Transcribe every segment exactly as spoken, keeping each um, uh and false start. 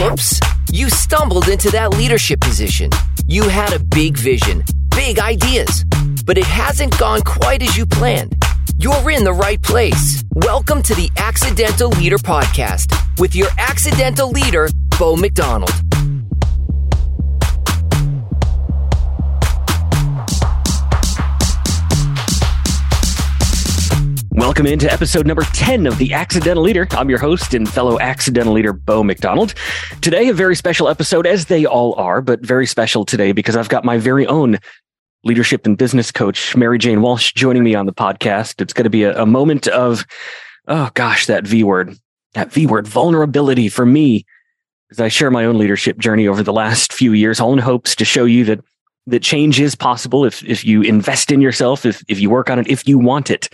Oops. You stumbled into that leadership position. You had a big vision, big ideas, but it hasn't gone quite as you planned. You're in the right place. Welcome to the Accidental Leader Podcast with your accidental leader, Bo McDonald. Welcome into episode number ten of The Accidental Leader. I'm your host and fellow accidental leader, Bo McDonald. Today, a very special episode, as they all are, but very special today because I've got my very own leadership and business coach, Mary Jane Walsh, joining me on the podcast. It's going to be a, a moment of, oh gosh, that V word, that V word, vulnerability for me as I share my own leadership journey over the last few years, all in hopes to show you that that change is possible if if you invest in yourself, if if you work on it, if you want it.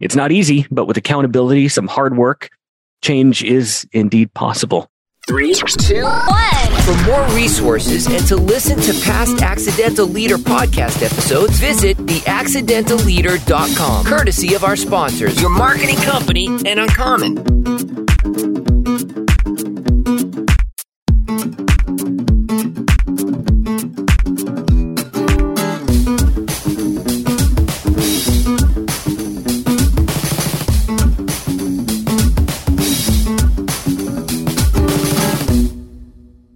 It's not easy, but with accountability, some hard work, change is indeed possible. Three, two, one. For more resources and to listen to past Accidental Leader podcast episodes, visit the accidental leader dot com, courtesy of our sponsors, Your Marketing Company and Uncommon.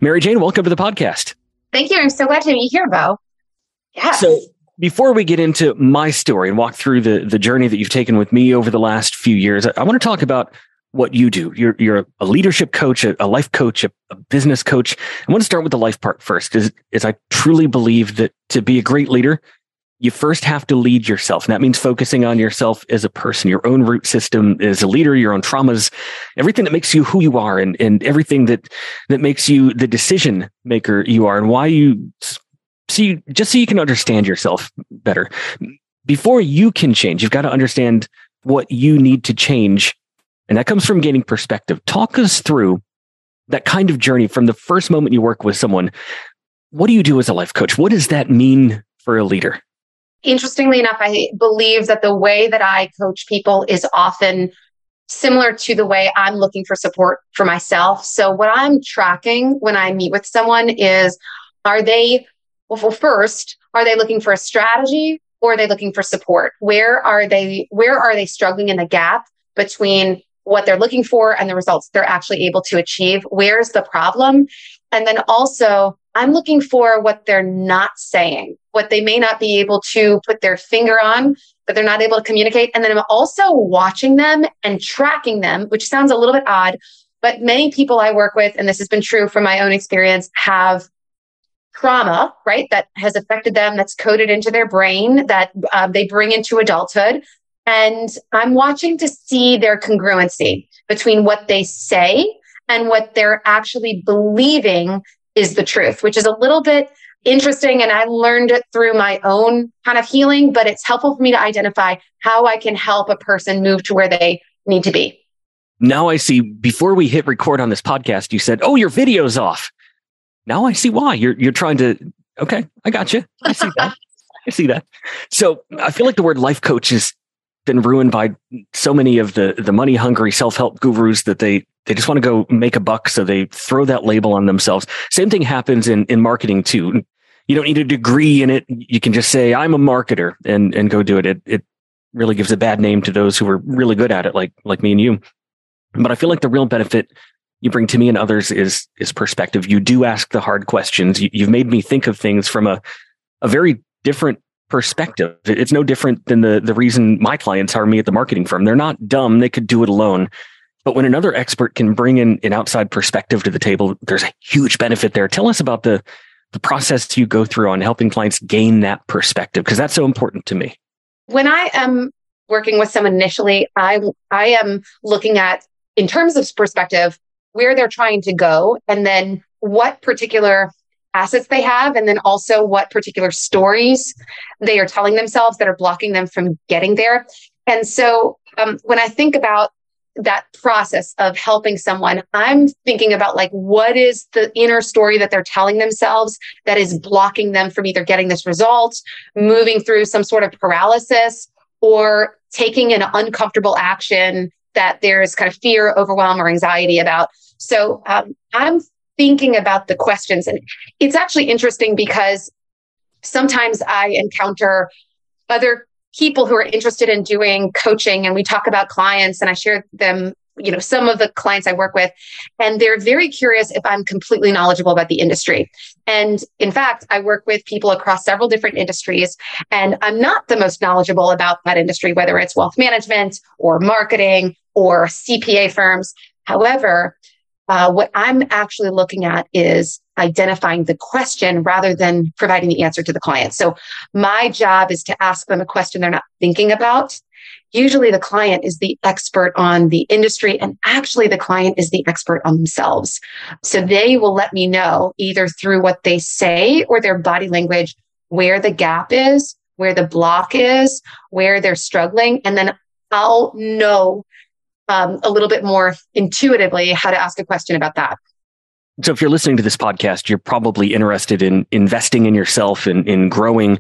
Mary Jane, welcome to the podcast. Thank you. I'm so glad to be here, Bo. Yeah. So before we get into my story and walk through the, the journey that you've taken with me over the last few years, I, I want to talk about what you do. You're, you're a leadership coach, a, a life coach, a, a business coach. I want to start with the life part first, because is I truly believe that to be a great leader, you first have to lead yourself. And that means focusing on yourself as a person, your own root system as a leader, your own traumas, everything that makes you who you are, and, and everything that, that makes you the decision maker you are, and why you see, just so you can understand yourself better. Before you can change, you've got to understand what you need to change. And that comes from gaining perspective. Talk us through that kind of journey from the first moment you work with someone. What do you do as a life coach? What does that mean for a leader? Interestingly enough, I believe that the way that I coach people is often similar to the way I'm looking for support for myself. So what I'm tracking when I meet with someone is, are they, well, first, are they looking for a strategy or are they looking for support? Where are they, where are they struggling in the gap between what they're looking for and the results they're actually able to achieve? Where's the problem? And then also, I'm looking for what they're not saying, what they may not be able to put their finger on, but they're not able to communicate. And then I'm also watching them and tracking them, which sounds a little bit odd, but many people I work with, and this has been true from my own experience, have trauma, right? That has affected them, that's coded into their brain, that um, they bring into adulthood. And I'm watching to see their congruency between what they say and what they're actually believing is the truth, which is a little bit interesting. And I learned it through my own kind of healing, but it's helpful for me to identify how I can help a person move to where they need to be. Now I see, before we hit record on this podcast, you said, oh, your video's off. Now I see why. You're you're trying to, okay, I got you. I see that. I see that. So I feel like the word life coach has been ruined by so many of the, the money-hungry self-help gurus that they They just want to go make a buck, so they throw that label on themselves. Same thing happens in, in marketing too. You don't need a degree in it. You can just say, I'm a marketer, and, and go do it. It it really gives a bad name to those who are really good at it, like like me and you. But I feel like the real benefit you bring to me and others is is perspective. You do ask the hard questions. You, you've made me think of things from a, a very different perspective. It's no different than the, the reason my clients hire me at the marketing firm. They're not dumb. They could do it alone. But when another expert can bring in an outside perspective to the table, there's a huge benefit there. Tell us about the, the process you go through on helping clients gain that perspective, because that's so important to me. When I am working with someone initially, I I am looking at, in terms of perspective, where they're trying to go, and then what particular assets they have, and then also what particular stories they are telling themselves that are blocking them from getting there. And so um, when I think about that process of helping someone, I'm thinking about like, what is the inner story that they're telling themselves that is blocking them from either getting this result, moving through some sort of paralysis, or taking an uncomfortable action that there's kind of fear, overwhelm, or anxiety about. So um, I'm thinking about the questions. And it's actually interesting because sometimes I encounter other people who are interested in doing coaching, and we talk about clients, and I share them, you know, some of the clients I work with, and they're very curious if I'm completely knowledgeable about the industry. And in fact, I work with people across several different industries, and I'm not the most knowledgeable about that industry, whether it's wealth management or marketing or C P A firms. However, uh, what I'm actually looking at is identifying the question rather than providing the answer to the client. So my job is to ask them a question they're not thinking about. Usually the client is the expert on the industry, and actually the client is the expert on themselves. So they will let me know either through what they say or their body language, where the gap is, where the block is, where they're struggling. And then I'll know um, a little bit more intuitively how to ask a question about that. So if you're listening to this podcast, you're probably interested in investing in yourself and in growing.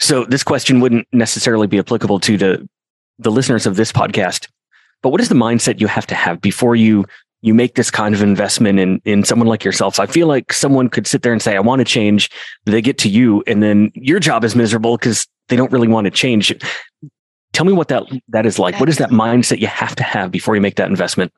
So this question wouldn't necessarily be applicable to the the listeners of this podcast, but what is the mindset you have to have before you you make this kind of investment in in someone like yourself? So I feel like someone could sit there and say, I want to change. They get to you, and then your job is miserable because they don't really want to change. Tell me what that that is like. What is that mindset you have to have before you make that investment?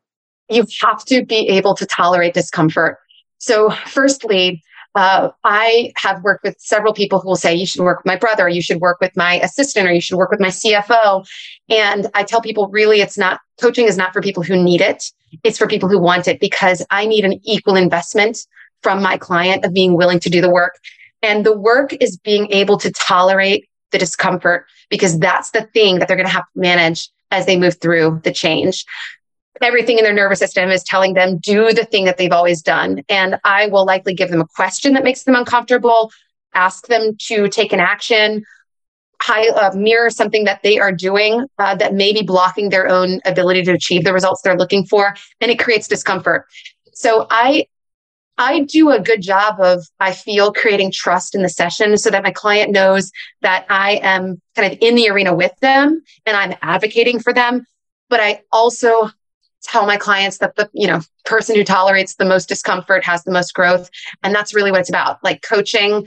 You have to be able to tolerate discomfort. So firstly, Uh, I have worked with several people who will say, you should work with my brother, or you should work with my assistant, or you should work with my C F O. And I tell people, really, it's not, coaching is not for people who need it. It's for people who want it, because I need an equal investment from my client of being willing to do the work. And the work is being able to tolerate the discomfort, because that's the thing that they're going to have to manage as they move through the change. Everything in their nervous system is telling them, do the thing that they've always done. And I will likely give them a question that makes them uncomfortable, ask them to take an action, high, uh, mirror something that they are doing uh, that may be blocking their own ability to achieve the results they're looking for. And it creates discomfort. So I, I do a good job of, I feel, creating trust in the session so that my client knows that I am kind of in the arena with them and I'm advocating for them. But I also tell my clients that the, you know, person who tolerates the most discomfort has the most growth. And that's really what it's about. Like, coaching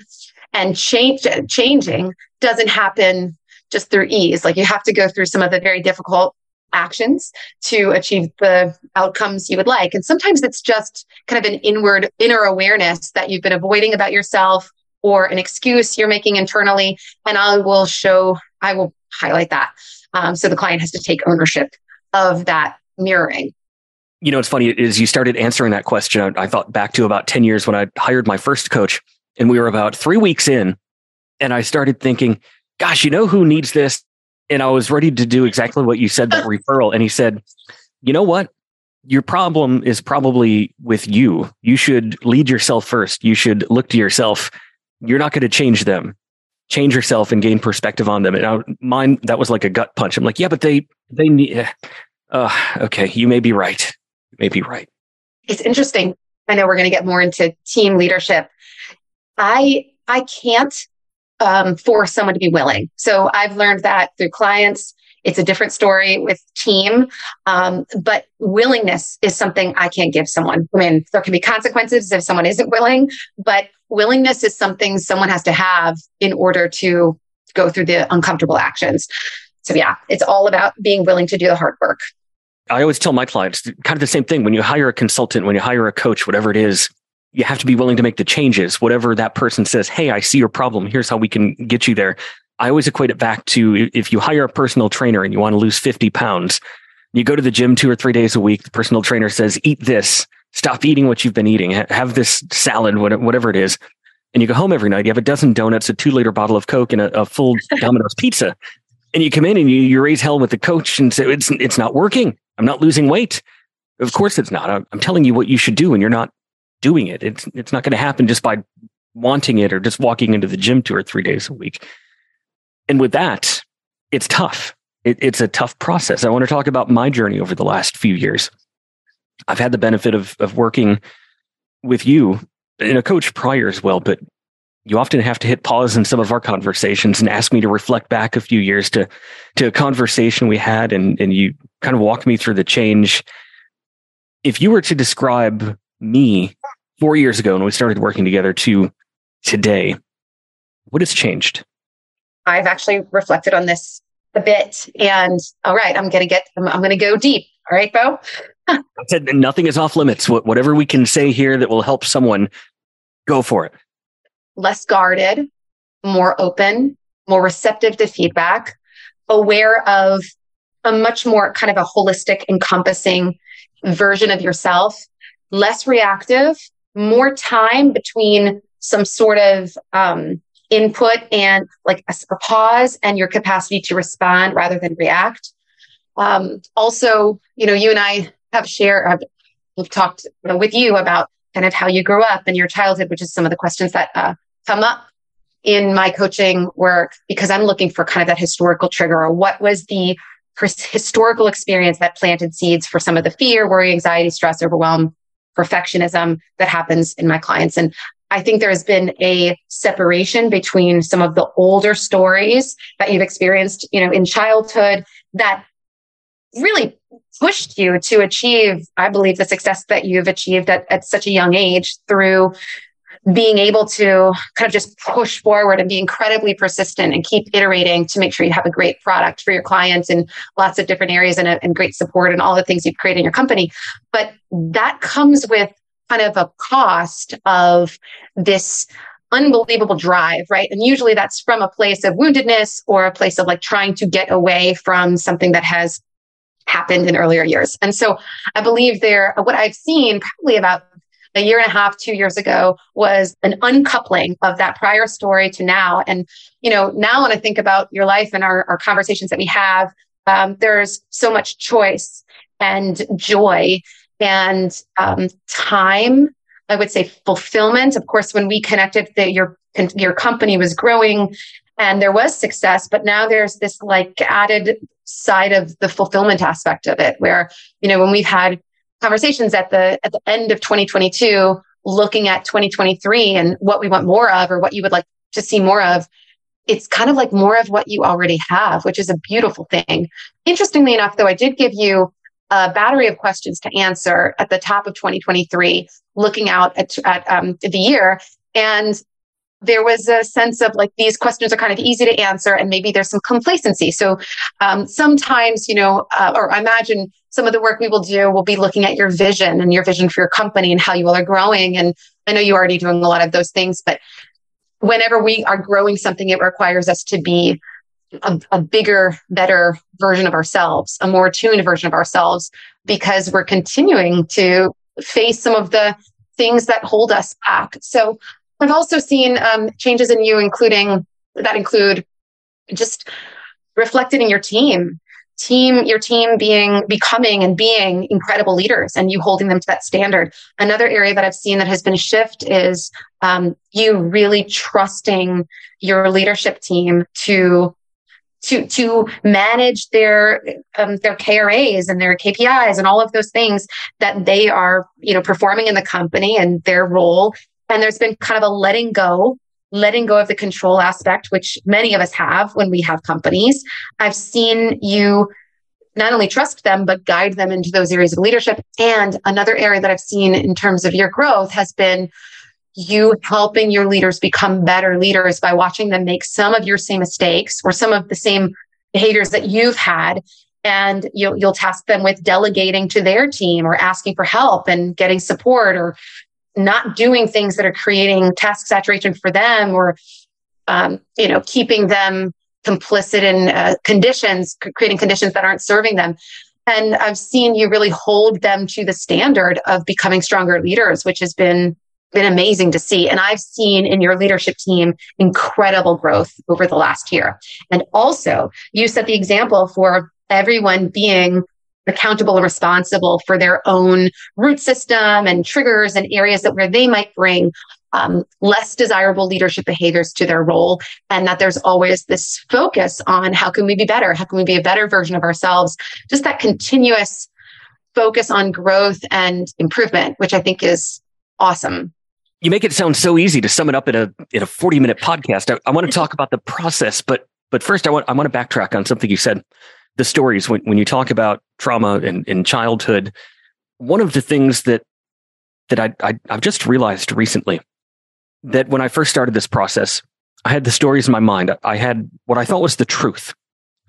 and change, changing doesn't happen just through ease. Like, you have to go through some of the very difficult actions to achieve the outcomes you would like. And sometimes it's just kind of an inward, inner awareness that you've been avoiding about yourself, or an excuse you're making internally. And I will show, I will highlight that. Um, so the client has to take ownership of that mirroring. You know, it's funny, as you started answering that question, I, I thought back to about ten years when I hired my first coach, and we were about three weeks in, and I started thinking, gosh, you know who needs this? And I was ready to do exactly what you said, that referral. And he said, you know what? Your problem is probably with you. You should lead yourself first. You should look to yourself. You're not going to change them. Change yourself and gain perspective on them. And I, mine, that was like a gut punch. I'm like, yeah, but they, they need... Uh, Uh, okay, you may be right. You may be right. It's interesting. I know we're going to get more into team leadership. I I can't um, force someone to be willing. So I've learned that through clients. It's a different story with team. Um, but willingness is something I can't give someone. I mean, there can be consequences if someone isn't willing, but willingness is something someone has to have in order to go through the uncomfortable actions. So yeah, it's all about being willing to do the hard work. I always tell my clients kind of the same thing. When you hire a consultant, when you hire a coach, whatever it is, you have to be willing to make the changes. Whatever that person says, hey, I see your problem. Here's how we can get you there. I always equate it back to, if you hire a personal trainer and you want to lose fifty pounds, you go to the gym two or three days a week. The personal trainer says, eat this, stop eating what you've been eating, have this salad, whatever it is. And you go home every night, you have a dozen donuts, a two liter bottle of Coke, and a, a full Domino's pizza. And you come in and you, you raise hell with the coach and say, it's it's not working. I'm not losing weight. Of course it's not. I'm, I'm telling you what you should do, and you're not doing it. It's it's not going to happen just by wanting it or just walking into the gym two or three days a week. And with that, it's tough. It, it's a tough process. I want to talk about my journey over the last few years. I've had the benefit of of working with you and a coach prior as well, but you often have to hit pause in some of our conversations and ask me to reflect back a few years to, to a conversation we had, and, and you kind of walk me through the change. If you were to describe me four years ago when we started working together to today, what has changed? I've actually reflected on this a bit, and all right, I'm going to get, I'm, I'm going to go deep. All right, Bo? I said nothing is off limits. Whatever we can say here that will help someone, go for it. Less guarded, more open, more receptive to feedback, aware of a much more kind of a holistic, encompassing version of yourself, less reactive, more time between some sort of um, input and like a, a pause and your capacity to respond rather than react. Um, also, you know, you and I have shared, I've, I've talked you know, with you about kind of how you grew up and your childhood, which is some of the questions that uh, come up in my coaching work, because I'm looking for kind of that historical trigger, or what was the pers- historical experience that planted seeds for some of the fear, worry, anxiety, stress, overwhelm, perfectionism that happens in my clients. And I think there has been a separation between some of the older stories that you've experienced, you know, in childhood that really pushed you to achieve, I believe, the success that you've achieved at, at such a young age through being able to kind of just push forward and be incredibly persistent and keep iterating to make sure you have a great product for your clients in lots of different areas and, a, and great support and all the things you've created in your company. But that comes with kind of a cost of this unbelievable drive, right? And usually that's from a place of woundedness or a place of like trying to get away from something that has happened in earlier years. And so I believe there, what I've seen probably about a year and a half, two years ago was an uncoupling of that prior story to now. And, you know, now when I think about your life and our, our conversations that we have, um, there's so much choice and joy and um, time, I would say fulfillment. Of course, when we connected, the, your your company was growing and there was success, but now there's this like added side of the fulfillment aspect of it where, you know, when we've had conversations at the at the end of twenty twenty-two, looking at twenty twenty-three and what we want more of or what you would like to see more of, it's kind of like more of what you already have, which is a beautiful thing. Interestingly enough, though, I did give you a battery of questions to answer at the top of twenty twenty-three, looking out at, at um, the year. And there was a sense of like, these questions are kind of easy to answer and maybe there's some complacency. So um, sometimes, you know, uh, or I imagine some of the work we will do will be looking at your vision and your vision for your company and how you all are growing. And I know you're already doing a lot of those things, but whenever we are growing something, it requires us to be a, a bigger, better version of ourselves, a more attuned version of ourselves, because we're continuing to face some of the things that hold us back. So I've also seen um, changes in you, including that include just reflected in your team, team, your team being, becoming and being incredible leaders and you holding them to that standard. Another area that I've seen that has been a shift is um, you really trusting your leadership team to to to manage their um, their K R As and their K P Is and all of those things that they are, you know, performing in the company and their role. And there's been kind of a letting go, letting go of the control aspect, which many of us have when we have companies. I've seen you not only trust them, but guide them into those areas of leadership. And another area that I've seen in terms of your growth has been you helping your leaders become better leaders by watching them make some of your same mistakes or some of the same behaviors that you've had. And you'll, you'll task them with delegating to their team or asking for help and getting support or not doing things that are creating task saturation for them or, um, you know, keeping them complicit in uh, conditions, creating conditions that aren't serving them. And I've seen you really hold them to the standard of becoming stronger leaders, which has been, been amazing to see. And I've seen in your leadership team, incredible growth over the last year. And also you set the example for everyone being accountable and responsible for their own root system and triggers and areas that where they might bring um, less desirable leadership behaviors to their role. And that there's always this focus on how can we be better? How can we be a better version of ourselves? Just that continuous focus on growth and improvement, which I think is awesome. You make it sound so easy to sum it up in a in a forty minute podcast. I, I want to talk about the process, but but first I want I want to backtrack on something you said. The stories, when, when you talk about trauma and, and childhood, one of the things that that I, I, I've just realized recently that when I first started this process, I had the stories in my mind. I had what I thought was the truth.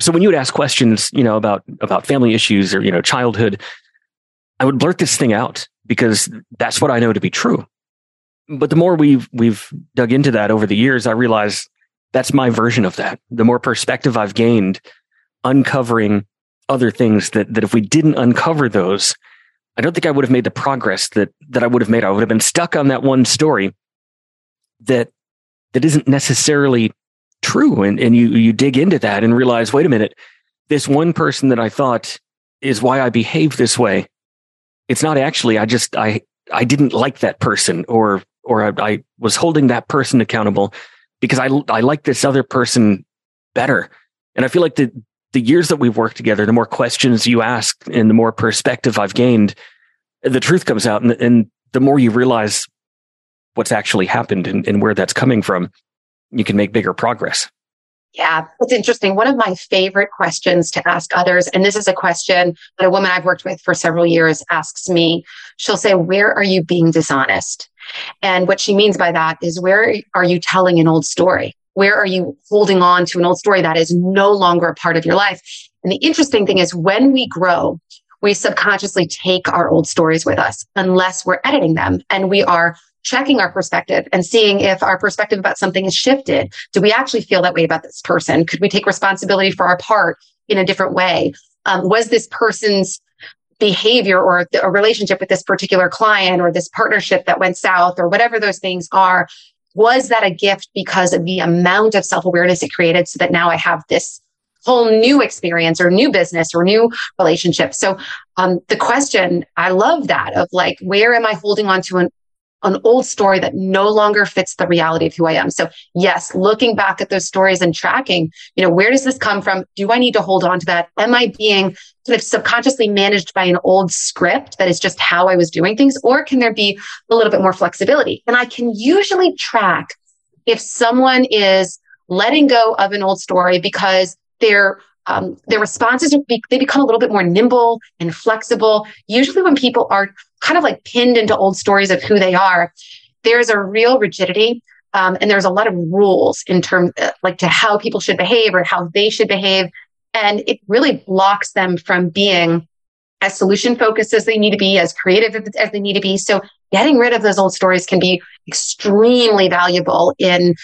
So when you would ask questions, you know, about, about family issues or, you know, childhood, I would blurt this thing out because that's what I know to be true. But the more we've, we've dug into that over the years, I realize that's my version of that. The more perspective I've gained, uncovering other things that, that if we didn't uncover those, I don't think I would have made the progress that, that I would have made. I would have been stuck on that one story that, that isn't necessarily true. And, and you, you dig into that and realize, wait a minute, this one person that I thought is why I behave this way. It's not actually, I just, I, I didn't like that person, or, or I, I was holding that person accountable because I, I like this other person better. And I feel like the, the years that we've worked together, the more questions you ask and the more perspective I've gained, the truth comes out. And, and the more you realize what's actually happened and, and where that's coming from, you can make bigger progress. Yeah, it's interesting. One of my favorite questions to ask others, and this is a question that a woman I've worked with for several years asks me, she'll say, where are you being dishonest? And what she means by that is, where are you telling an old story? Where are you holding on to an old story that is no longer a part of your life? And the interesting thing is, when we grow, we subconsciously take our old stories with us unless we're editing them, and we are checking our perspective and seeing if our perspective about something has shifted. Do we actually feel that way about this person? Could we take responsibility for our part in a different way? Um, was this person's behavior or a relationship with this particular client or this partnership that went south or whatever those things are, was that a gift because of the amount of self-awareness it created so that now I have this whole new experience or new business or new relationship? So um, the question, I love that of like, where am I holding on to an an old story that no longer fits the reality of who I am? So yes, looking back at those stories and tracking, you know, where does this come from? Do I need to hold on to that? Am I being sort of subconsciously managed by an old script that is just how I was doing things? Or can there be a little bit more flexibility? And I can usually track if someone is letting go of an old story because they're Um, their responses, they become a little bit more nimble and flexible. Usually when people are kind of like pinned into old stories of who they are, there's a real rigidity. Um, and there's a lot of rules in terms of, like, to how people should behave or how they should behave. And it really blocks them from being as solution focused as they need to be, as creative as they need to be. So getting rid of those old stories can be extremely valuable in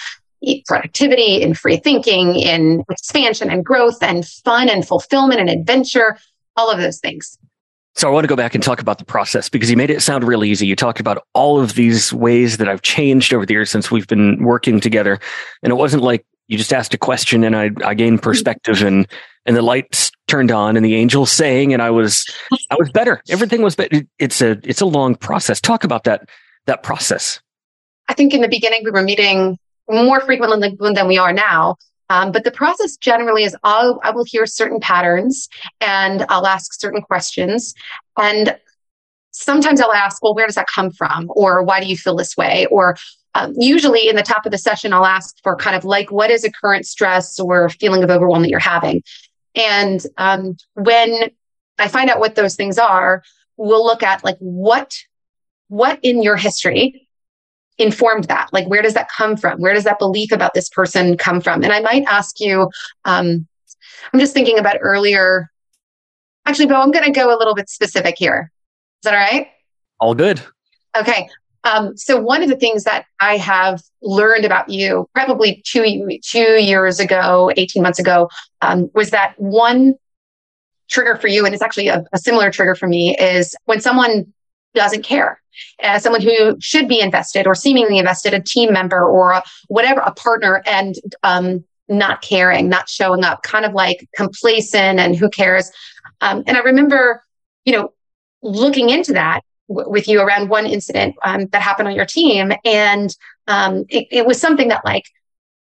productivity, in free thinking, in expansion and growth and fun and fulfillment and adventure, all of those things. So I want to go back and talk about the process, because you made it sound real easy. You talked about all of these ways that I've changed over the years since we've been working together. And it wasn't like you just asked a question and I, I gained perspective and, and the lights turned on and the angel sang and I was, I was better. Everything was better. It's a, it's a long process. Talk about that, that process. I think in the beginning we were meeting more frequently than we are now. Um, but the process generally is I'll, I will hear certain patterns and I'll ask certain questions. And sometimes I'll ask, well, where does that come from? Or why do you feel this way? Or um, usually in the top of the session, I'll ask for kind of like, what is a current stress or feeling of overwhelm that you're having? And um, when I find out what those things are, we'll look at like, what, what in your history informed that? Like, where does that come from? Where does that belief about this person come from? And I might ask you, um, I'm just thinking about earlier. Actually, Bo, I'm going to go a little bit specific here. Is that all right? All good. Okay. Um, so one of the things that I have learned about you probably two, two years ago, eighteen months ago, um, was that one trigger for you, and it's actually a, a similar trigger for me, is when someone doesn't care. As someone who should be invested or seemingly invested, a team member or a, whatever, a partner, and um, not caring, not showing up, kind of like complacent and who cares. Um, and I remember, you know, looking into that w- with you around one incident um, that happened on your team. And um, it, it was something that like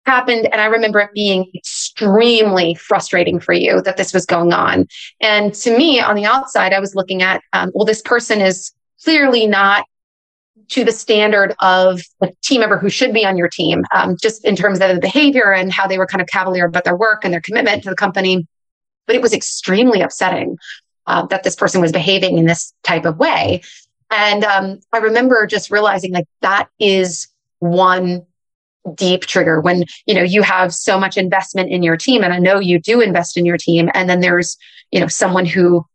happened. And I remember it being extremely frustrating for you that this was going on. And to me on the outside, I was looking at, um, well, this person is clearly not to the standard of a team member who should be on your team, um, just in terms of the behavior and how they were kind of cavalier about their work and their commitment to the company. But it was extremely upsetting uh, that this person was behaving in this type of way. And um, I remember just realizing like that is one deep trigger when, you know, you have so much investment in your team. And I know you do invest in your team. And then there's, you know, someone who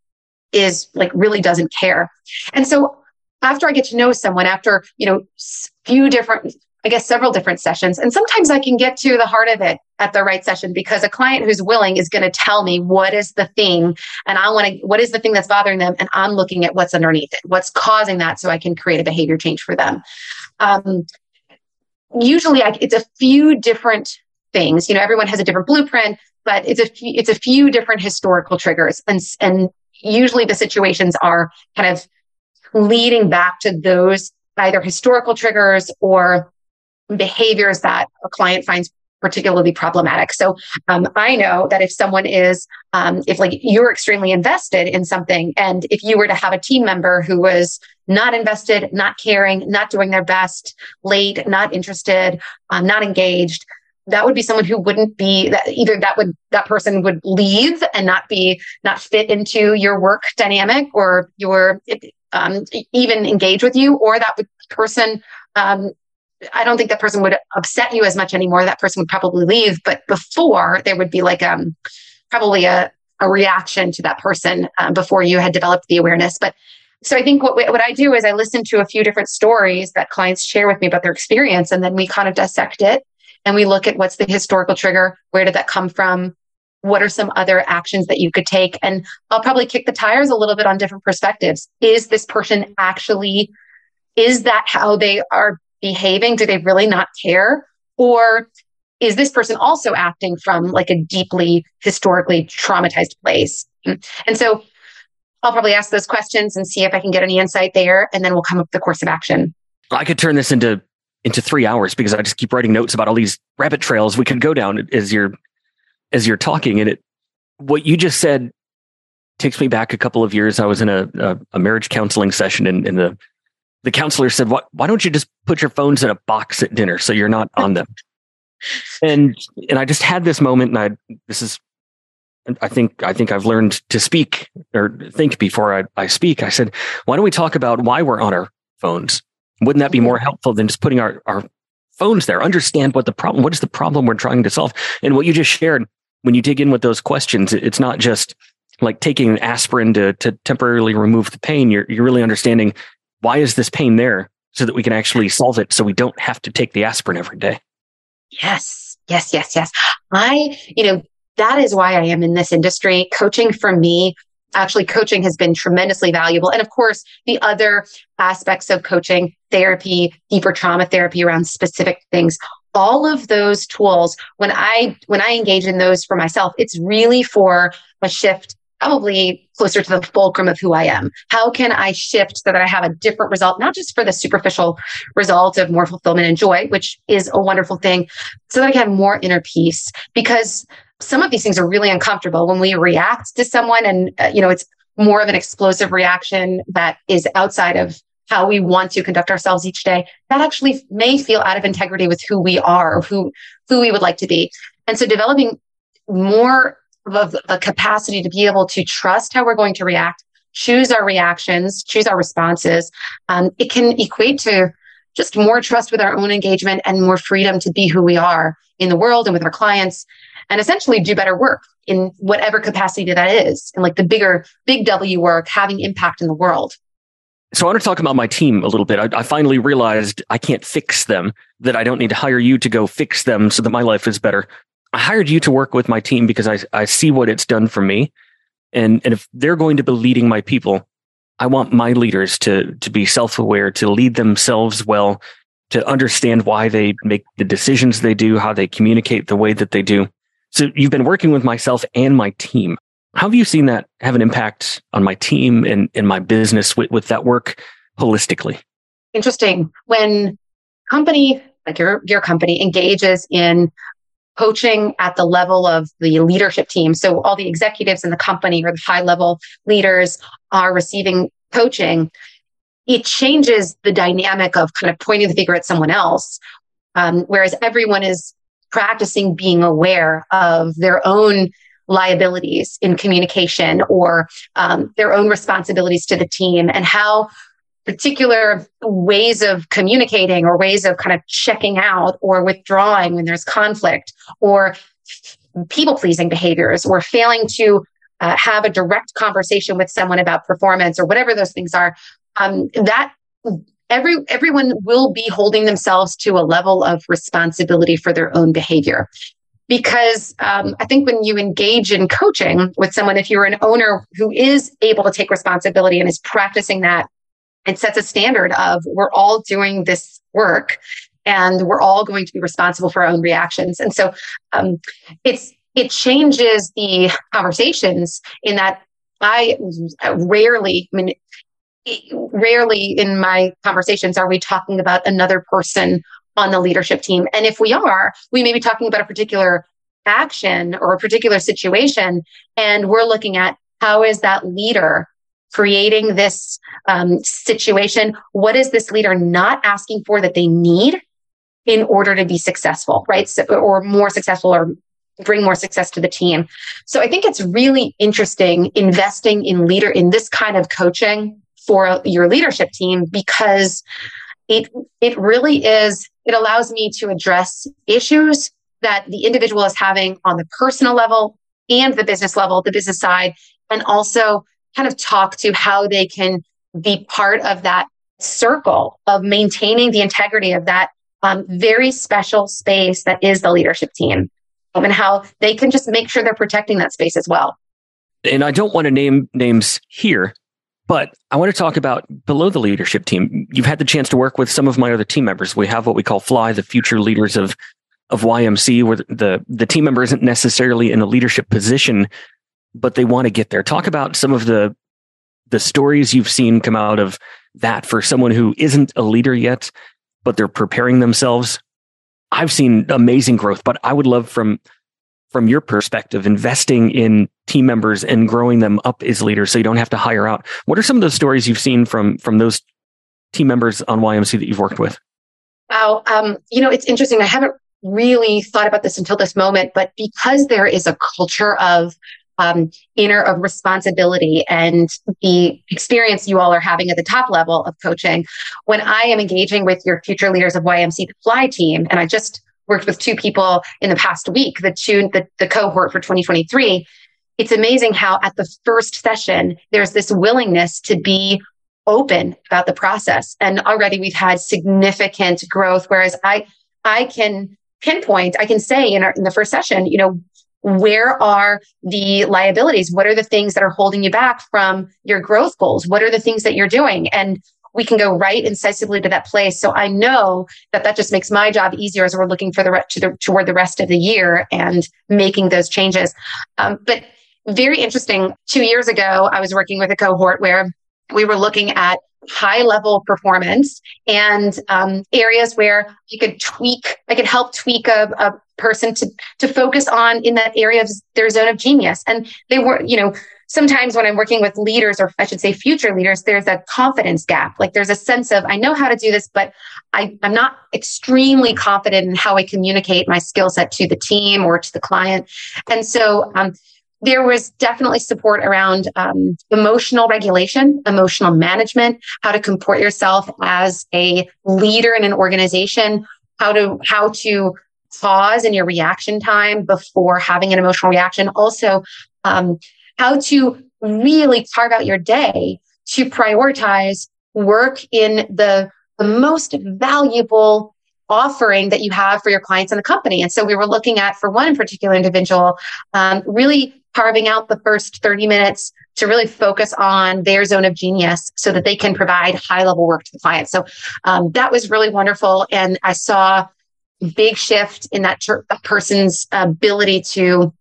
is like really doesn't care. And so after I get to know someone, after, you know, few different, I guess, several different sessions, and sometimes I can get to the heart of it at the right session because a client who's willing is going to tell me what is the thing, and I want to, what is the thing that's bothering them? And I'm looking at what's underneath it, what's causing that, so I can create a behavior change for them. Um, usually I, it's a few different things, you know, everyone has a different blueprint, but it's a few, it's a few different historical triggers. And, and usually the situations are kind of leading back to those either historical triggers or behaviors that a client finds particularly problematic. So um, I know that if someone is, um, if like you're extremely invested in something, and if you were to have a team member who was not invested, not caring, not doing their best, late, not interested, um, not engaged, that would be someone who wouldn't be that either that would, that person would leave and not be, not fit into your work dynamic or your, um, even engage with you, or that person, um, I don't think that person would upset you as much anymore. That person would probably leave, but before there would be like um probably a, a reaction to that person um, before you had developed the awareness. But so I think what we, what I do is I listen to a few different stories that clients share with me about their experience, and then we kind of dissect it and we look at what's the historical trigger, where did that come from, what are some other actions that you could take, and I'll probably kick the tires a little bit on different perspectives. Is this person actually, is that how they are behaving? Do they really not care? Or is this person also acting from like a deeply historically traumatized place? And so I'll probably ask those questions and see if I can get any insight there. And then we'll come up with the course of action. I could turn this into, into three hours because I just keep writing notes about all these rabbit trails we could go down as you're, as you're talking. And it, what you just said takes me back a couple of years. I was in a, a, a marriage counseling session and in the The counselor said, why, why don't you just put your phones in a box at dinner so you're not on them? And and I just had this moment, and I this is I think I think I've learned to speak or think before I, I speak. I said, why don't we talk about why we're on our phones? Wouldn't that be more helpful than just putting our, our phones there? Understand what the problem, what is the problem we're trying to solve? And what you just shared, when you dig in with those questions, it's not just like taking an aspirin to to temporarily remove the pain. You're you're really understanding, why is this pain there, so that we can actually solve it so we don't have to take the aspirin every day? Yes, yes, yes, yes. I, you know, that is why I am in this industry. Coaching for me, actually coaching has been tremendously valuable. And of course, the other aspects of coaching, therapy, deeper trauma therapy around specific things, all of those tools, when I, when I engage in those for myself, it's really for a shift probably closer to the fulcrum of who I am. How can I shift so that I have a different result, not just for the superficial result of more fulfillment and joy, which is a wonderful thing, so that I can have more inner peace? Because some of these things are really uncomfortable when we react to someone, and uh, you know, it's more of an explosive reaction that is outside of how we want to conduct ourselves each day. That actually may feel out of integrity with who we are or who, who we would like to be. And so developing more of a capacity to be able to trust how we're going to react, choose our reactions, choose our responses. Um, it can equate to just more trust with our own engagement and more freedom to be who we are in the world and with our clients, and essentially do better work in whatever capacity that is. And like the bigger, big W work, having impact in the world. So I want to talk about my team a little bit. I, I finally realized I can't fix them, that I don't need to hire you to go fix them so that my life is better. I hired you to work with my team because I, I see what it's done for me. And, and if they're going to be leading my people, I want my leaders to, to be self-aware, to lead themselves well, to understand why they make the decisions they do, how they communicate the way that they do. So you've been working with myself and my team. How have you seen that have an impact on my team and, and my business with, with that work holistically? Interesting. When company, like your, your company, engages in coaching at the level of the leadership team, so all the executives in the company or the high level leaders are receiving coaching, it changes the dynamic of kind of pointing the finger at someone else. Um, whereas everyone is practicing being aware of their own liabilities in communication or um, their own responsibilities to the team, and how particular ways of communicating or ways of kind of checking out or withdrawing when there's conflict, or people-pleasing behaviors, or failing to uh, have a direct conversation with someone about performance, or whatever those things are, um, that every everyone will be holding themselves to a level of responsibility for their own behavior. Because um, I think when you engage in coaching with someone, if you're an owner who is able to take responsibility and is practicing that, it sets a standard of we're all doing this work and we're all going to be responsible for our own reactions. And so um, it's it changes the conversations in that I rarely, I mean, rarely in my conversations are we talking about another person on the leadership team. And if we are, we may be talking about a particular action or a particular situation, and we're looking at how is that leader creating this um, situation? What is this leader not asking for that they need in order to be successful, right? So, or more successful, or bring more success to the team. So I think it's really interesting investing in leader in this kind of coaching for your leadership team, because it it really is, it allows me to address issues that the individual is having on the personal level and the business level, the business side, and also kind of talk to how they can be part of that circle of maintaining the integrity of that um, very special space that is the leadership team, and how they can just make sure they're protecting that space as well. And I don't want to name names here, but I want to talk about below the leadership team. You've had the chance to work with some of my other team members. We have what we call FLY, the future leaders of of Y M C, where the, the team member isn't necessarily in a leadership position, but they want to get there. Talk about some of the the stories you've seen come out of that for someone who isn't a leader yet, but they're preparing themselves. I've seen amazing growth, but I would love from from your perspective, investing in team members and growing them up as leaders so you don't have to hire out. What are some of those stories you've seen from from those team members on Y M C that you've worked with? Wow. Um, you know, it's interesting. I haven't really thought about this until this moment, but because there is a culture of um, inner of responsibility and the experience you all are having at the top level of coaching, when I am engaging with your future leaders of Y M C, the FLY team, and I just worked with two people in the past week, the two, the, the cohort for twenty twenty-three. It's amazing how at the first session, there's this willingness to be open about the process. And already we've had significant growth. Whereas I, I can pinpoint, I can say in, our, in the first session, you know, where are the liabilities? What are the things that are holding you back from your growth goals? What are the things that you're doing? And we can go right incisively to that place. So I know that that just makes my job easier as we're looking for the, re- to the toward the rest of the year and making those changes. Um, but very interesting. Two years ago, I was working with a cohort where we were looking at high level performance and um, areas where you could tweak, I could help tweak a, a person to to focus on in that area of their zone of genius. And they were, you know, sometimes when I'm working with leaders, or I should say future leaders, there's a confidence gap. Like there's a sense of, I know how to do this, but I, I'm not extremely confident in how I communicate my skill set to the team or to the client. And so um, there was definitely support around um, emotional regulation, emotional management, how to comport yourself as a leader in an organization, how to how to pause in your reaction time before having an emotional reaction. Also, um, how to really carve out your day to prioritize work in the, the most valuable offering that you have for your clients and the company. And so we were looking at, for one particular individual, um, really carving out the first thirty minutes to really focus on their zone of genius so that they can provide high-level work to the client. So um, that was really wonderful. And I saw a big shift in that, ter- that person's ability to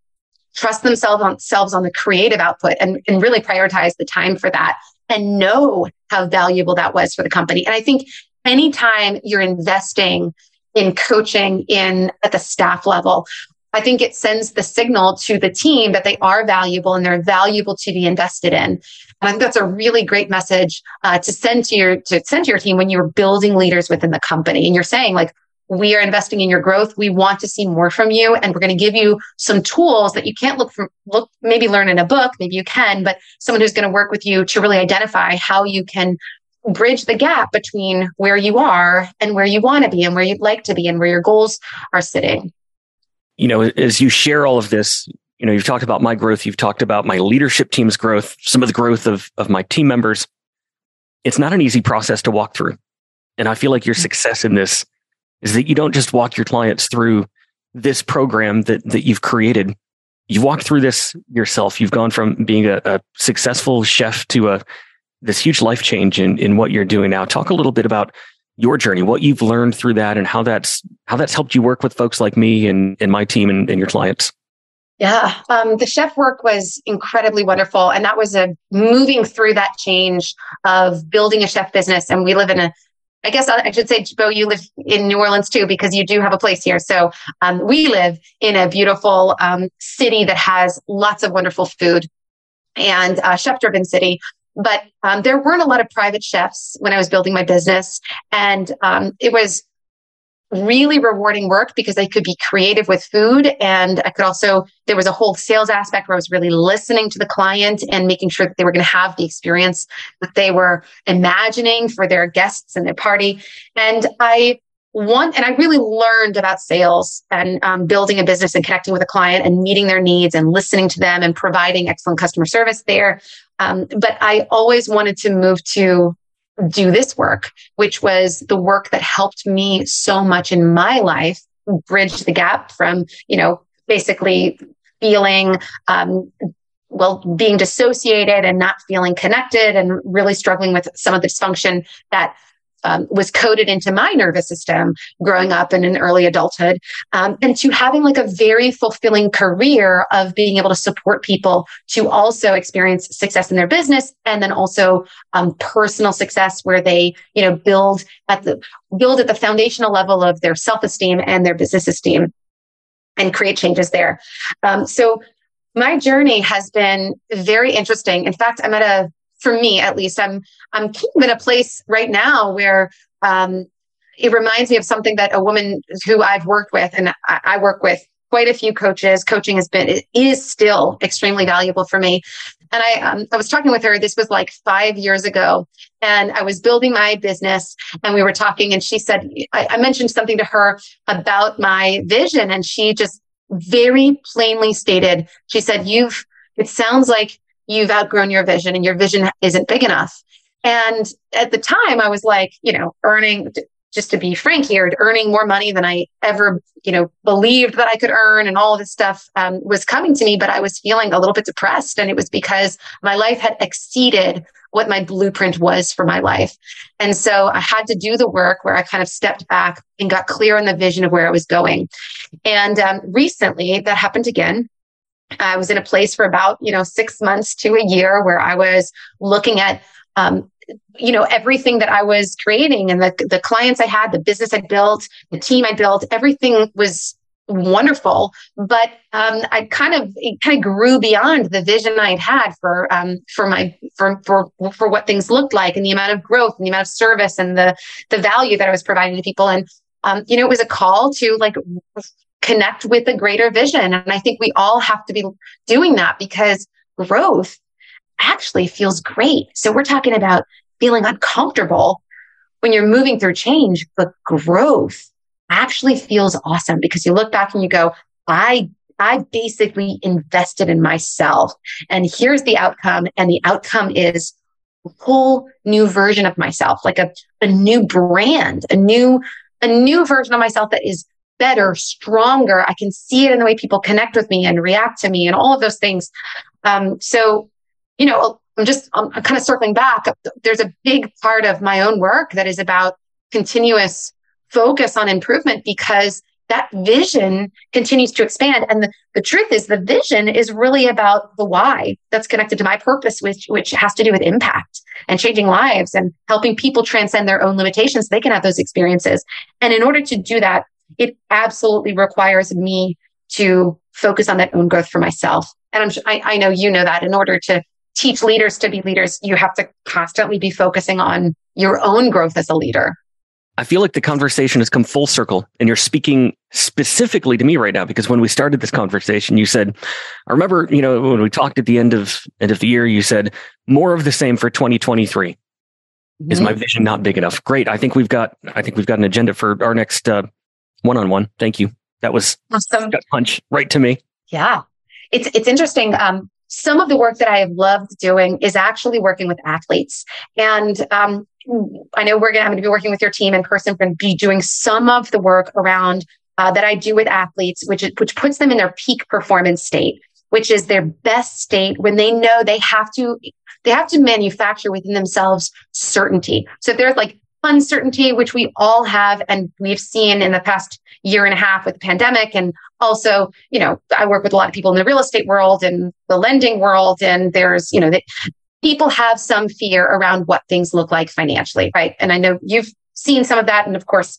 trust themselves on, selves on the creative output and, and really prioritize the time for that and know how valuable that was for the company. And I think anytime you're investing in coaching in at the staff level, I think it sends the signal to the team that they are valuable and they're valuable to be invested in. And I think that's a really great message uh, to send to your to send to your team when you're building leaders within the company and you're saying, like, we are investing in your growth. We want to see more from you. And we're going to give you some tools that you can't look from, look, maybe learn in a book, maybe you can, but someone who's going to work with you to really identify how you can bridge the gap between where you are and where you want to be and where you'd like to be and where your goals are sitting. You know, as you share all of this, you know, you've talked about my growth. You've talked about my leadership team's growth, some of the growth of, of my team members. It's not an easy process to walk through. And I feel like your success in this is that you don't just walk your clients through this program that, that you've created. You've walked through this yourself. You've gone from being a, a successful chef to a this huge life change in, in what you're doing now. Talk a little bit about your journey, what you've learned through that, and how that's how that's helped you work with folks like me and, and my team and, and your clients. Yeah, um, the chef work was incredibly wonderful. And that was a moving through that change of building a chef business. And we live in a, I guess I should say, Bo, you live in New Orleans too, because you do have a place here. So um, we live in a beautiful um, city that has lots of wonderful food and a chef-driven city. But um, there weren't a lot of private chefs when I was building my business. And um, it was really rewarding work because I could be creative with food. And I could also, there was a whole sales aspect where I was really listening to the client and making sure that they were going to have the experience that they were imagining for their guests and their party. And I want, and I really learned about sales and um, building a business and connecting with a client and meeting their needs and listening to them and providing excellent customer service there. Um, but I always wanted to move to do this work, which was the work that helped me so much in my life, bridge the gap from, you know, basically feeling, um, well, being dissociated and not feeling connected and really struggling with some of the dysfunction that um, was coded into my nervous system growing up in an early adulthood, um, and to having like a very fulfilling career of being able to support people to also experience success in their business. And then also, um, personal success where they, you know, build at the, build at the foundational level of their self-esteem and their business esteem and create changes there. Um, so my journey has been very interesting. In fact, I'm at a, for me, at least, I'm I'm kind of in a place right now where um, it reminds me of something that a woman who I've worked with, and I, I work with quite a few coaches. Coaching has been, it is still extremely valuable for me. And I um, I was talking with her. This was like five years ago, and I was building my business, and we were talking. And she said, I, I mentioned something to her about my vision, and she just very plainly stated, she said, "You've. It sounds like." You've outgrown your vision and your vision isn't big enough. And at the time I was like, you know, earning, just to be frank here, earning more money than I ever, you know, believed that I could earn, and all of this stuff um, was coming to me, but I was feeling a little bit depressed. And it was because my life had exceeded what my blueprint was for my life. And so I had to do the work where I kind of stepped back and got clear on the vision of where I was going. And um, recently that happened again. I was in a place for about, you know, six months to a year where I was looking at, um, you know, everything that I was creating and the, the clients I had, the business I built, the team I built, everything was wonderful. But um, I kind of, it kind of grew beyond the vision I had had for, um, for my, for, for, for what things looked like and the amount of growth and the amount of service and the, the value that I was providing to people. And, um, you know, it was a call to like, connect with a greater vision. And I think we all have to be doing that because growth actually feels great. So we're talking about feeling uncomfortable when you're moving through change, but growth actually feels awesome because you look back and you go, I, I basically invested in myself and here's the outcome. And the outcome is a whole new version of myself, like a, a new brand, a new, a new version of myself that is better, stronger. I can see it in the way people connect with me and react to me and all of those things. Um, so, you know, I'm just, I'm kind of circling back. There's a big part of my own work that is about continuous focus on improvement because that vision continues to expand. And the, the truth is the vision is really about the why that's connected to my purpose, which, which has to do with impact and changing lives and helping people transcend their own limitations. So they can have those experiences. And in order to do that, it absolutely requires me to focus on that own growth for myself. And I'm, I, I know you know that in order to teach leaders to be leaders, you have to constantly be focusing on your own growth as a leader. I feel like the conversation has come full circle and you're speaking specifically to me right now, because when we started this conversation, you said, I remember, you know, when we talked at the end of, end of the year, you said more of the same for twenty twenty-three. Mm-hmm. Is my vision not big enough? Great. I think we've got, I think we've got an agenda for our next uh, one-on-one. Thank you. That was awesome. Gut punch right to me. Yeah. It's, it's interesting. Um, some of the work that I have loved doing is actually working with athletes. And, um, I know we're going to, I'm going to be working with your team in person. We're going to be doing some of the work around, uh, that I do with athletes, which, which puts them in their peak performance state, which is their best state when they know they have to, they have to manufacture within themselves certainty. So if there's like uncertainty, which we all have, and we've seen in the past year and a half with the pandemic. And also, you know, I work with a lot of people in the real estate world and the lending world. And there's, you know, that people have some fear around what things look like financially, right? And I know you've seen some of that. And of course,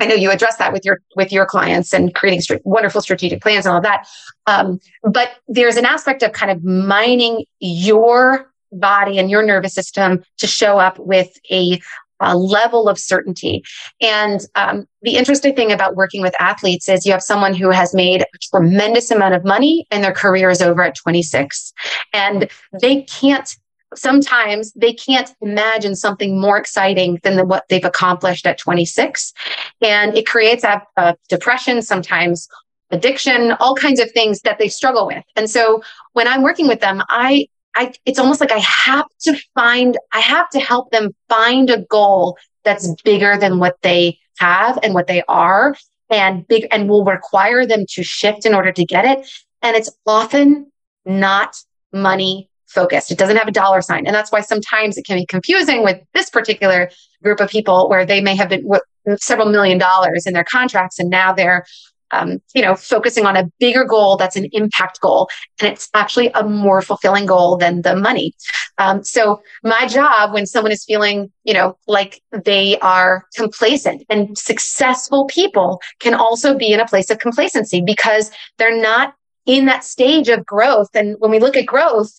I know you address that with your, with your clients and creating st- wonderful strategic plans and all that. Um, but there's an aspect of kind of mining your body and your nervous system to show up with a, a level of certainty. And um, the interesting thing about working with athletes is you have someone who has made a tremendous amount of money and their career is over at twenty-six. And they can't, sometimes they can't imagine something more exciting than the, what they've accomplished at twenty-six. And it creates a, a depression, sometimes addiction, all kinds of things that they struggle with. And so when I'm working with them, I I, it's almost like I have to find, I have to help them find a goal that's bigger than what they have and what they are, and big, and will require them to shift in order to get it. And it's often not money focused. It doesn't have a dollar sign. And that's why sometimes it can be confusing with this particular group of people where they may have been with several million dollars in their contracts. And now they're, Um, you know, focusing on a bigger goal that's an impact goal. And it's actually a more fulfilling goal than the money. Um, so my job when someone is feeling, you know, like they are complacent, and successful people can also be in a place of complacency because they're not in that stage of growth. And when we look at growth,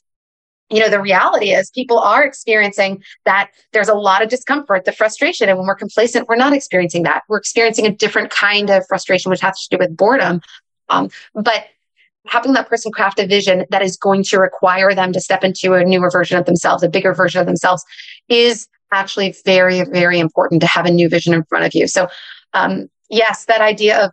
you know, the reality is people are experiencing that there's a lot of discomfort, the frustration. And when we're complacent, we're not experiencing that. We're experiencing a different kind of frustration, which has to do with boredom. Um, but having that person craft a vision that is going to require them to step into a newer version of themselves, a bigger version of themselves, is actually very, very important to have a new vision in front of you. So um, yes, that idea of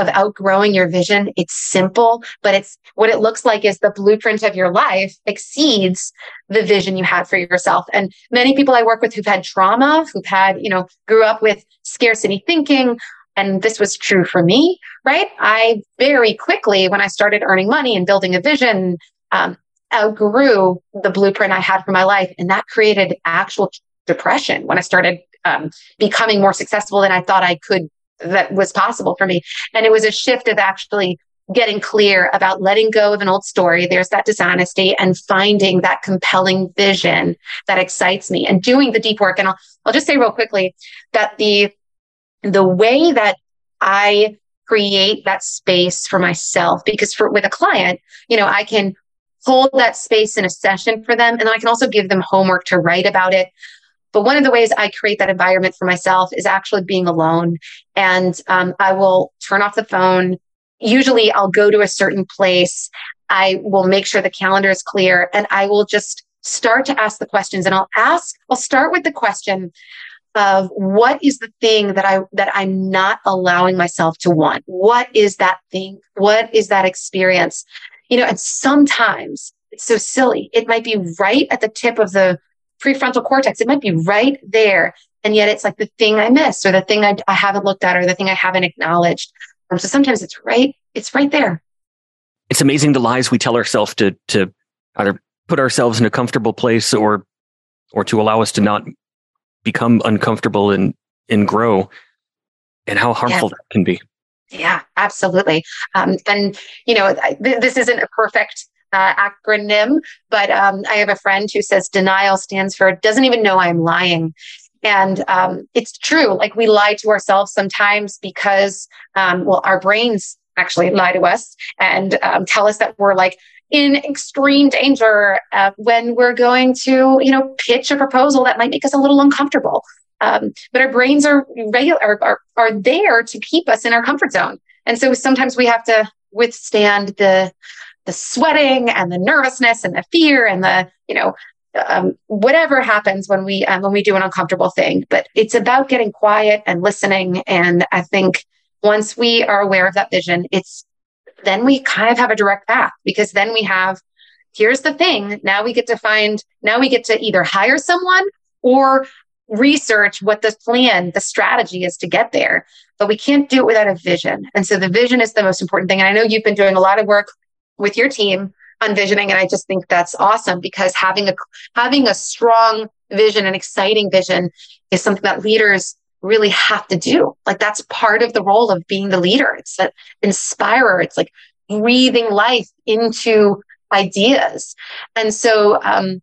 of outgrowing your vision. It's simple, but it's what it looks like is the blueprint of your life exceeds the vision you had for yourself. And many people I work with who've had trauma, who've had, you know, grew up with scarcity thinking. And this was true for me, right? I very quickly, when I started earning money and building a vision, um, outgrew the blueprint I had for my life. And that created actual depression when I started um, becoming more successful than I thought I could, that was possible for me. And it was a shift of actually getting clear about letting go of an old story. There's that dishonesty, and finding that compelling vision that excites me and doing the deep work. And I'll, I'll just say real quickly that the, the way that I create that space for myself, because for, with a client, you know, I can hold that space in a session for them. And I can also give them homework to write about it. But one of the ways I create that environment for myself is actually being alone. And um, I will turn off the phone. Usually I'll go to a certain place. I will make sure the calendar is clear, and I will just start to ask the questions. And I'll ask, I'll start with the question of what is the thing that I, that I'm not allowing myself to want? What is that thing? What is that experience? You know, and sometimes it's so silly. It might be right at the tip of the prefrontal cortex. It might be right there. And yet it's like the thing I missed, or the thing I, I haven't looked at, or the thing I haven't acknowledged. Um, so sometimes it's right, it's right there. It's amazing the lies we tell ourselves to, to either put ourselves in a comfortable place, or, or to allow us to not become uncomfortable and, and grow, and how harmful yeah. that can be. Yeah, absolutely. Um, and you know, I, th- this isn't a perfect Uh, acronym, but um, I have a friend who says denial stands for doesn't even know I'm lying. And um, it's true. Like, we lie to ourselves sometimes because, um, well, our brains actually lie to us and um, tell us that we're like in extreme danger uh, when we're going to, you know, pitch a proposal that might make us a little uncomfortable. Um, but our brains are regular, are, are, are there to keep us in our comfort zone. And so sometimes we have to withstand the the sweating and the nervousness and the fear and the, you know, um, whatever happens when we um, when we do an uncomfortable thing. But it's about getting quiet and listening. And I think once we are aware of that vision, it's then we kind of have a direct path, because then we have, here's the thing. Now we get to find, now we get to either hire someone or research what the plan, the strategy is to get there. But we can't do it without a vision. And so the vision is the most important thing. And I know you've been doing a lot of work with your team on visioning. And I just think that's awesome, because having a, having a strong vision, an exciting vision, is something that leaders really have to do. Like, that's part of the role of being the leader. It's that inspirer. It's like breathing life into ideas. And so, um,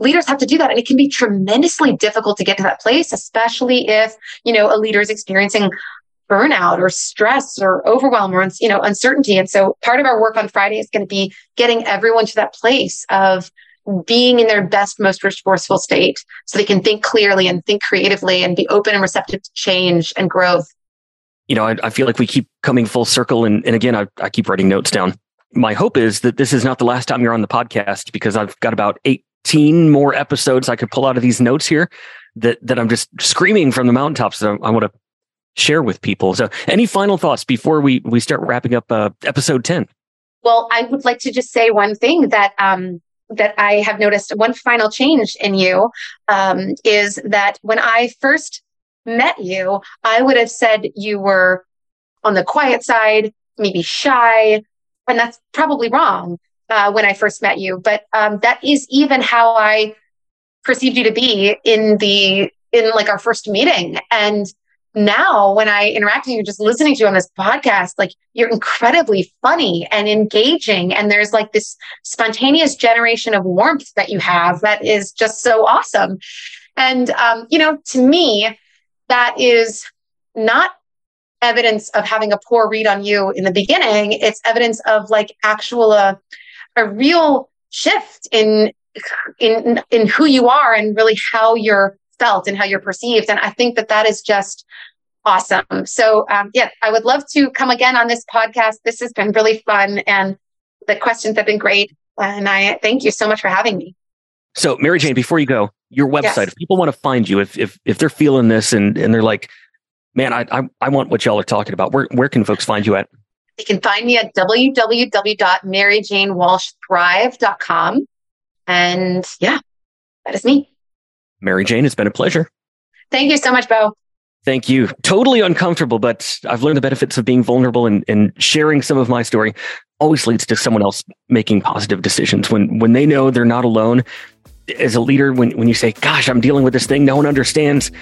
leaders have to do that. And it can be tremendously difficult to get to that place, especially if, you know, a leader is experiencing burnout or stress or overwhelm or, you know, uncertainty. And so part of our work on Friday is going to be getting everyone to that place of being in their best, most resourceful state, so they can think clearly and think creatively and be open and receptive to change and growth. You know, I, I feel like we keep coming full circle. And, and again, I, I keep writing notes down. My hope is that this is not the last time you're on the podcast, because I've got about eighteen more episodes I could pull out of these notes here that, that I'm just screaming from the mountaintops that I, I want to share with people. So any final thoughts before we, we start wrapping up uh, episode ten? Well, I would like to just say one thing that um, that I have noticed, one final change in you um, is that when I first met you, I would have said you were on the quiet side, maybe shy, and that's probably wrong uh, when I first met you. But um, that is even how I perceived you to be in the in like our first meeting. And now, when I interact with you, just listening to you on this podcast, like, you're incredibly funny and engaging. And there's like this spontaneous generation of warmth that you have that is just so awesome. And, um, you know, to me, that is not evidence of having a poor read on you in the beginning. It's evidence of like actual, uh, a real shift in, in, in who you are and really how you're felt and how you're perceived. And I think that that is just awesome. So um, yeah, I would love to come again on this podcast. This has been really fun, and the questions have been great. And I thank you so much for having me. So Mary Jane, before you go, your website, yes. If people want to find you, if if if they're feeling this and, and they're like, man, I, I I want what y'all are talking about, where where can folks find you at? They can find me at w w w dot mary jane walsh thrive dot com. And yeah, that is me. Mary Jane, it's been a pleasure. Thank you so much, Bo. Thank you. Totally uncomfortable, but I've learned the benefits of being vulnerable and, and sharing some of my story always leads to someone else making positive decisions when when they know they're not alone. As a leader, when, when you say, gosh, I'm dealing with this thing no one understands,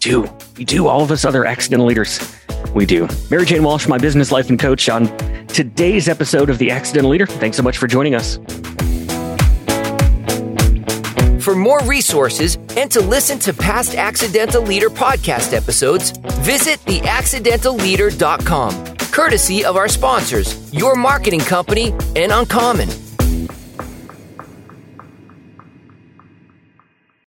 do you do all of us other accidental leaders? We do. Mary Jane Walsh, my business life and coach, on today's episode of The Accidental Leader. Thanks so much for joining us. For more resources and to listen to past Accidental Leader podcast episodes, visit the accidental leader dot com, courtesy of our sponsors, Your Marketing Company and Uncommon.